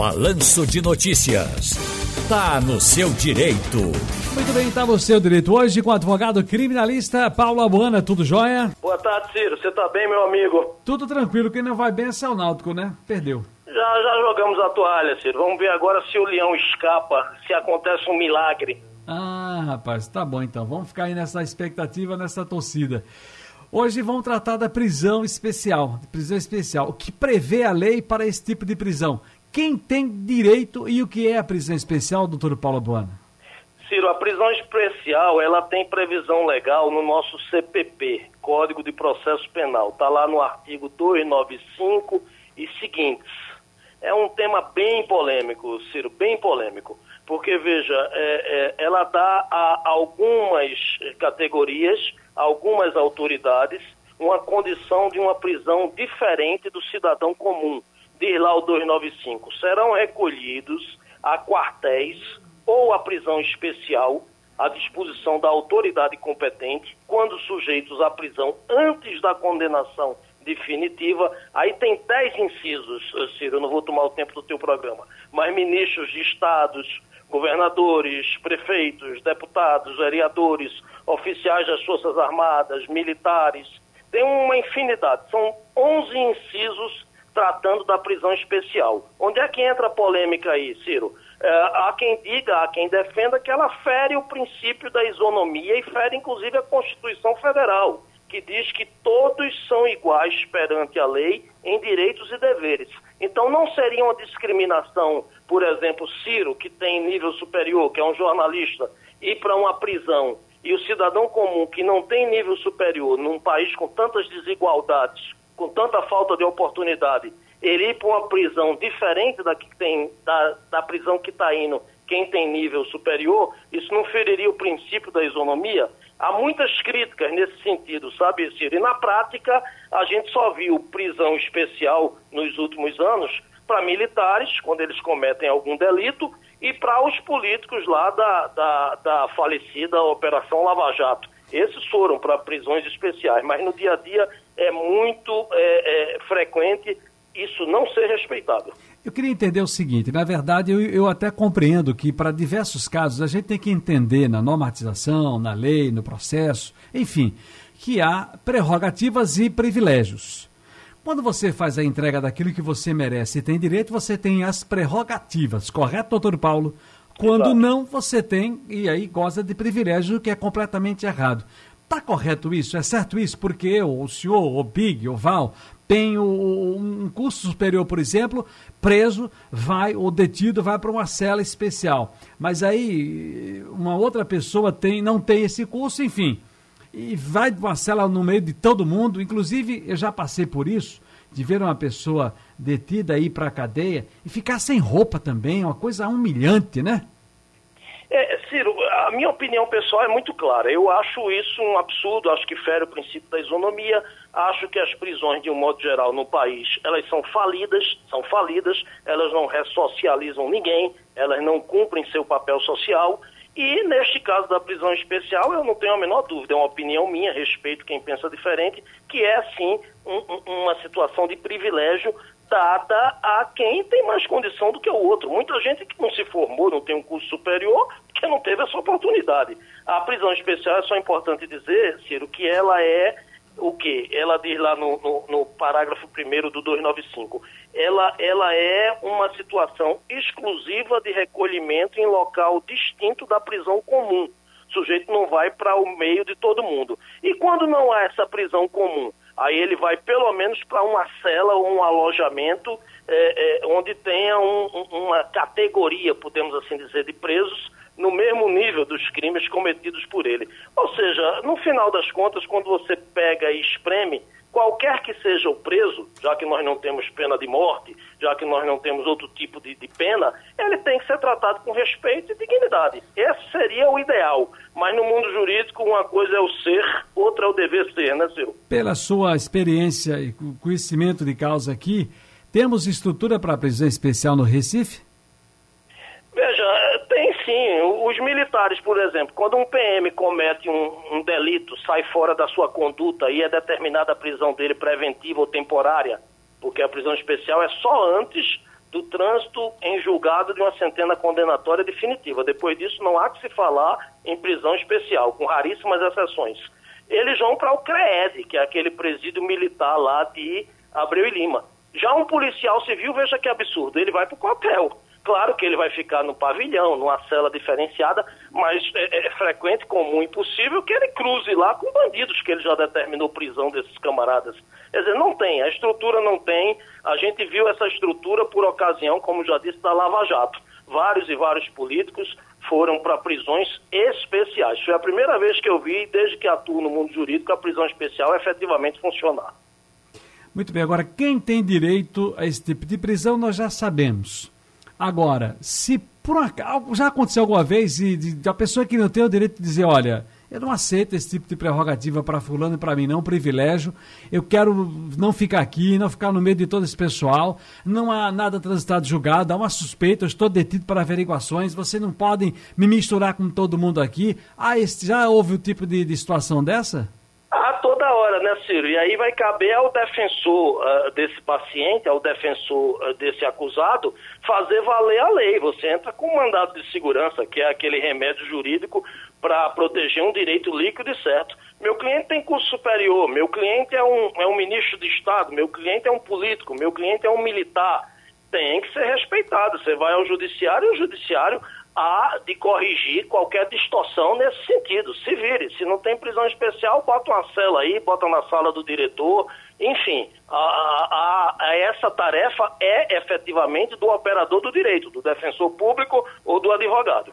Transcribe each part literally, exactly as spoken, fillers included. Balanço de Notícias. Tá no seu direito. Muito bem, tá no seu direito. Hoje com o advogado criminalista Paulo Abuana. Tudo jóia? Boa tarde, Ciro. Você tá bem, meu amigo? Tudo tranquilo. Quem não vai bem é seu Náutico, né? Perdeu. Já, já jogamos a toalha, Ciro. Vamos ver agora se o leão escapa, se acontece um milagre. Ah, rapaz, tá bom então. Vamos ficar aí nessa expectativa, nessa torcida. Hoje vamos tratar da prisão especial, prisão especial, o que prevê a lei para esse tipo de prisão. Quem tem direito e o que é a prisão especial, doutor Paulo Abuana? Ciro, a prisão especial, ela tem previsão legal no nosso C P P, Código de Processo Penal. Está lá no artigo duzentos e noventa e cinco e seguintes. É um tema bem polêmico, Ciro, bem polêmico. Porque, veja, é, é, ela dá a algumas categorias, algumas autoridades, uma condição de uma prisão diferente do cidadão comum. Diz lá o duzentos e noventa e cinco, serão recolhidos a quartéis ou a prisão especial à disposição da autoridade competente quando sujeitos à prisão antes da condenação definitiva. Aí tem dez incisos, Ciro, eu não vou tomar o tempo do teu programa, mas ministros de estados, governadores, prefeitos, deputados, vereadores, oficiais das Forças Armadas, militares, tem uma infinidade, são onze incisos tratando da prisão especial. Onde é que entra a polêmica aí, Ciro? É, há quem diga, há quem defenda que ela fere o princípio da isonomia e fere inclusive a Constituição Federal, que diz que todos são iguais perante a lei em direitos e deveres. Então não seria uma discriminação, por exemplo, Ciro, que tem nível superior, que é um jornalista, ir para uma prisão, e o cidadão comum, que não tem nível superior, num país com tantas desigualdades, com tanta falta de oportunidade, ele ir para uma prisão diferente da, que tem, da, da prisão que está indo quem tem nível superior, isso não feriria o princípio da isonomia? Há muitas críticas nesse sentido, sabe, Ciro? E na prática, a gente só viu prisão especial nos últimos anos para militares, quando eles cometem algum delito, e para os políticos lá da, da, da falecida Operação Lava Jato. Esses foram para prisões especiais, mas no dia a dia é muito é, é, frequente isso não ser respeitado. Eu queria entender o seguinte, na verdade eu, eu até compreendo que para diversos casos a gente tem que entender na normatização, na lei, no processo, enfim, que há prerrogativas e privilégios. Quando você faz a entrega daquilo que você merece e tem direito, você tem as prerrogativas, correto, doutor Paulo? Quando Exato. Não, você tem, e aí goza de privilégio, que é completamente errado. Está correto isso? É certo isso? Porque eu, o senhor, o Big, o Val, tenho um curso superior, por exemplo, preso, vai, ou detido, vai para uma cela especial. Mas aí uma outra pessoa tem, não tem esse curso, enfim, e vai para uma cela no meio de todo mundo. Inclusive, eu já passei por isso, de ver uma pessoa detida aí para a cadeia e ficar sem roupa também, uma coisa humilhante, né? É, Ciro, a minha opinião pessoal é muito clara. Eu acho isso um absurdo, acho que fere o princípio da isonomia, acho que as prisões, de um modo geral, no país, elas são falidas, são falidas, elas não ressocializam ninguém, elas não cumprem seu papel social, e neste caso da prisão especial, eu não tenho a menor dúvida, é uma opinião minha, respeito quem pensa diferente, que é, sim, um, um, uma situação de privilégio dada a quem tem mais condição do que o outro. Muita gente que não se formou, não tem um curso superior, porque não teve essa oportunidade. A prisão especial, é só importante dizer, Ciro, que ela é o quê? Ela diz lá no, no, no parágrafo primeiro do duzentos e noventa e cinco, ela, ela é uma situação exclusiva de recolhimento em local distinto da prisão comum. O sujeito não vai para o meio de todo mundo. E quando não há essa prisão comum? Aí ele vai pelo menos para uma cela ou um alojamento é, é, onde tenha um, uma categoria, podemos assim dizer, de presos no mesmo nível dos crimes cometidos por ele. Ou seja, no final das contas, quando você pega e espreme, qualquer que seja o preso, já que nós não temos pena de morte, já que nós não temos outro tipo de, de pena, ele tem que ser tratado com respeito e dignidade. Esse seria o ideal. Mas no mundo jurídico, uma coisa é o ser, outra é o dever ser, né, Ciro? Pela sua experiência e conhecimento de causa aqui, temos estrutura para a prisão especial no Recife? Veja, tem sim. Os militares, por exemplo, quando um P M comete um, um delito, sai fora da sua conduta e é determinada a prisão dele preventiva ou temporária, porque a prisão especial é só antes do trânsito em julgado de uma sentença condenatória definitiva. Depois disso, não há que se falar em prisão especial, com raríssimas exceções. Eles vão para o CREED, que é aquele presídio militar lá de Abreu e Lima. Já um policial civil, veja que absurdo, ele vai para o quartel. Claro que ele vai ficar no pavilhão, numa cela diferenciada, mas é, é frequente, comum e possível que ele cruze lá com bandidos que ele já determinou prisão desses camaradas. Quer dizer, não tem, a estrutura não tem. A gente viu essa estrutura por ocasião, como já disse, da Lava Jato. Vários e vários políticos foram para prisões especiais. Foi a primeira vez que eu vi, desde que atuo no mundo jurídico, a prisão especial efetivamente funcionar. Muito bem, agora quem tem direito a esse tipo de prisão nós já sabemos. Agora, se por acaso já aconteceu alguma vez e de, de, a pessoa que não tem o direito de dizer, olha, eu não aceito esse tipo de prerrogativa para fulano e para mim não, privilégio, eu quero não ficar aqui, não ficar no meio de todo esse pessoal, não há nada transitado julgado, há uma suspeita, eu estou detido para averiguações, vocês não podem me misturar com todo mundo aqui. Ah, esse, já houve o tipo de, de situação dessa? Ah, toda hora, né, Ciro? E aí vai caber ao defensor uh, desse paciente, ao defensor uh, desse acusado, fazer valer a lei. Você entra com um mandado de segurança, que é aquele remédio jurídico para proteger um direito líquido e certo. Meu cliente tem curso superior, meu cliente é um, é um ministro de Estado, meu cliente é um político, meu cliente é um militar. Tem que ser respeitado. Você vai ao judiciário e o judiciário há de corrigir qualquer distorção nesse sentido. Se vire, se não tem prisão especial, bota uma cela aí, bota na sala do diretor, enfim, a, a, a, essa tarefa é efetivamente do operador do direito, do defensor público ou do advogado.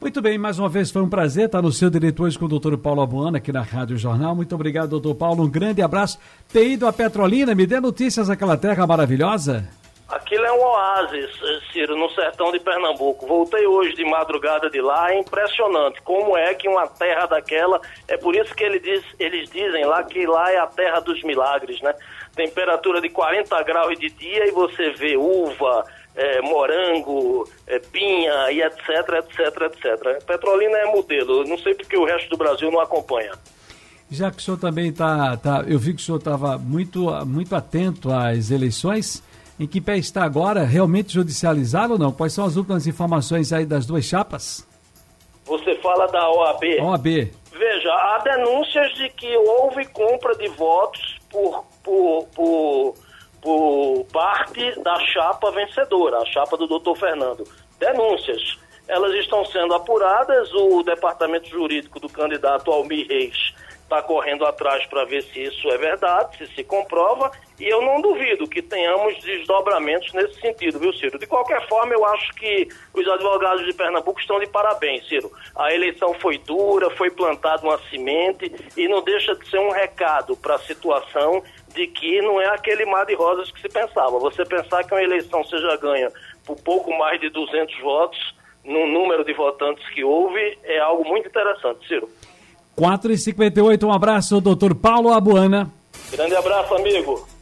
Muito bem, mais uma vez foi um prazer estar no Seu Direito hoje com o doutor Paulo Abuana aqui na Rádio Jornal. Muito obrigado, doutor Paulo, um grande abraço. Ter ido a Petrolina, me dê notícias daquela terra maravilhosa. Aquilo é um oásis, Ciro, no sertão de Pernambuco. Voltei hoje de madrugada de lá, é impressionante como é que uma terra daquela... É por isso que ele diz, eles dizem lá que lá é a terra dos milagres, né? Temperatura de quarenta graus de dia e você vê uva, é, morango, é, pinha e etc, etc, et cetera. Petrolina é modelo, não sei porque o resto do Brasil não acompanha. Já que o senhor também está... Tá, eu vi que o senhor estava muito, muito atento às eleições... Em que pé está agora? Realmente judicializado ou não? Quais são as últimas informações aí das duas chapas? Você fala da O A B. O A B. Veja, há denúncias de que houve compra de votos por, por, por, por parte da chapa vencedora, a chapa do doutor Fernando. Denúncias. Elas estão sendo apuradas, o departamento jurídico do candidato Almir Reis está correndo atrás para ver se isso é verdade, se se comprova, e eu não duvido que tenhamos desdobramentos nesse sentido, viu, Ciro? De qualquer forma, eu acho que os advogados de Pernambuco estão de parabéns, Ciro. A eleição foi dura, foi plantada uma semente, e não deixa de ser um recado para a situação de que não é aquele mar de rosas que se pensava. Você pensar que uma eleição seja ganha por pouco mais de duzentos votos, no número de votantes que houve, é algo muito interessante, Ciro. quatro e cinquenta e oito, um abraço, doutor Paulo Abuana. Grande abraço, amigo.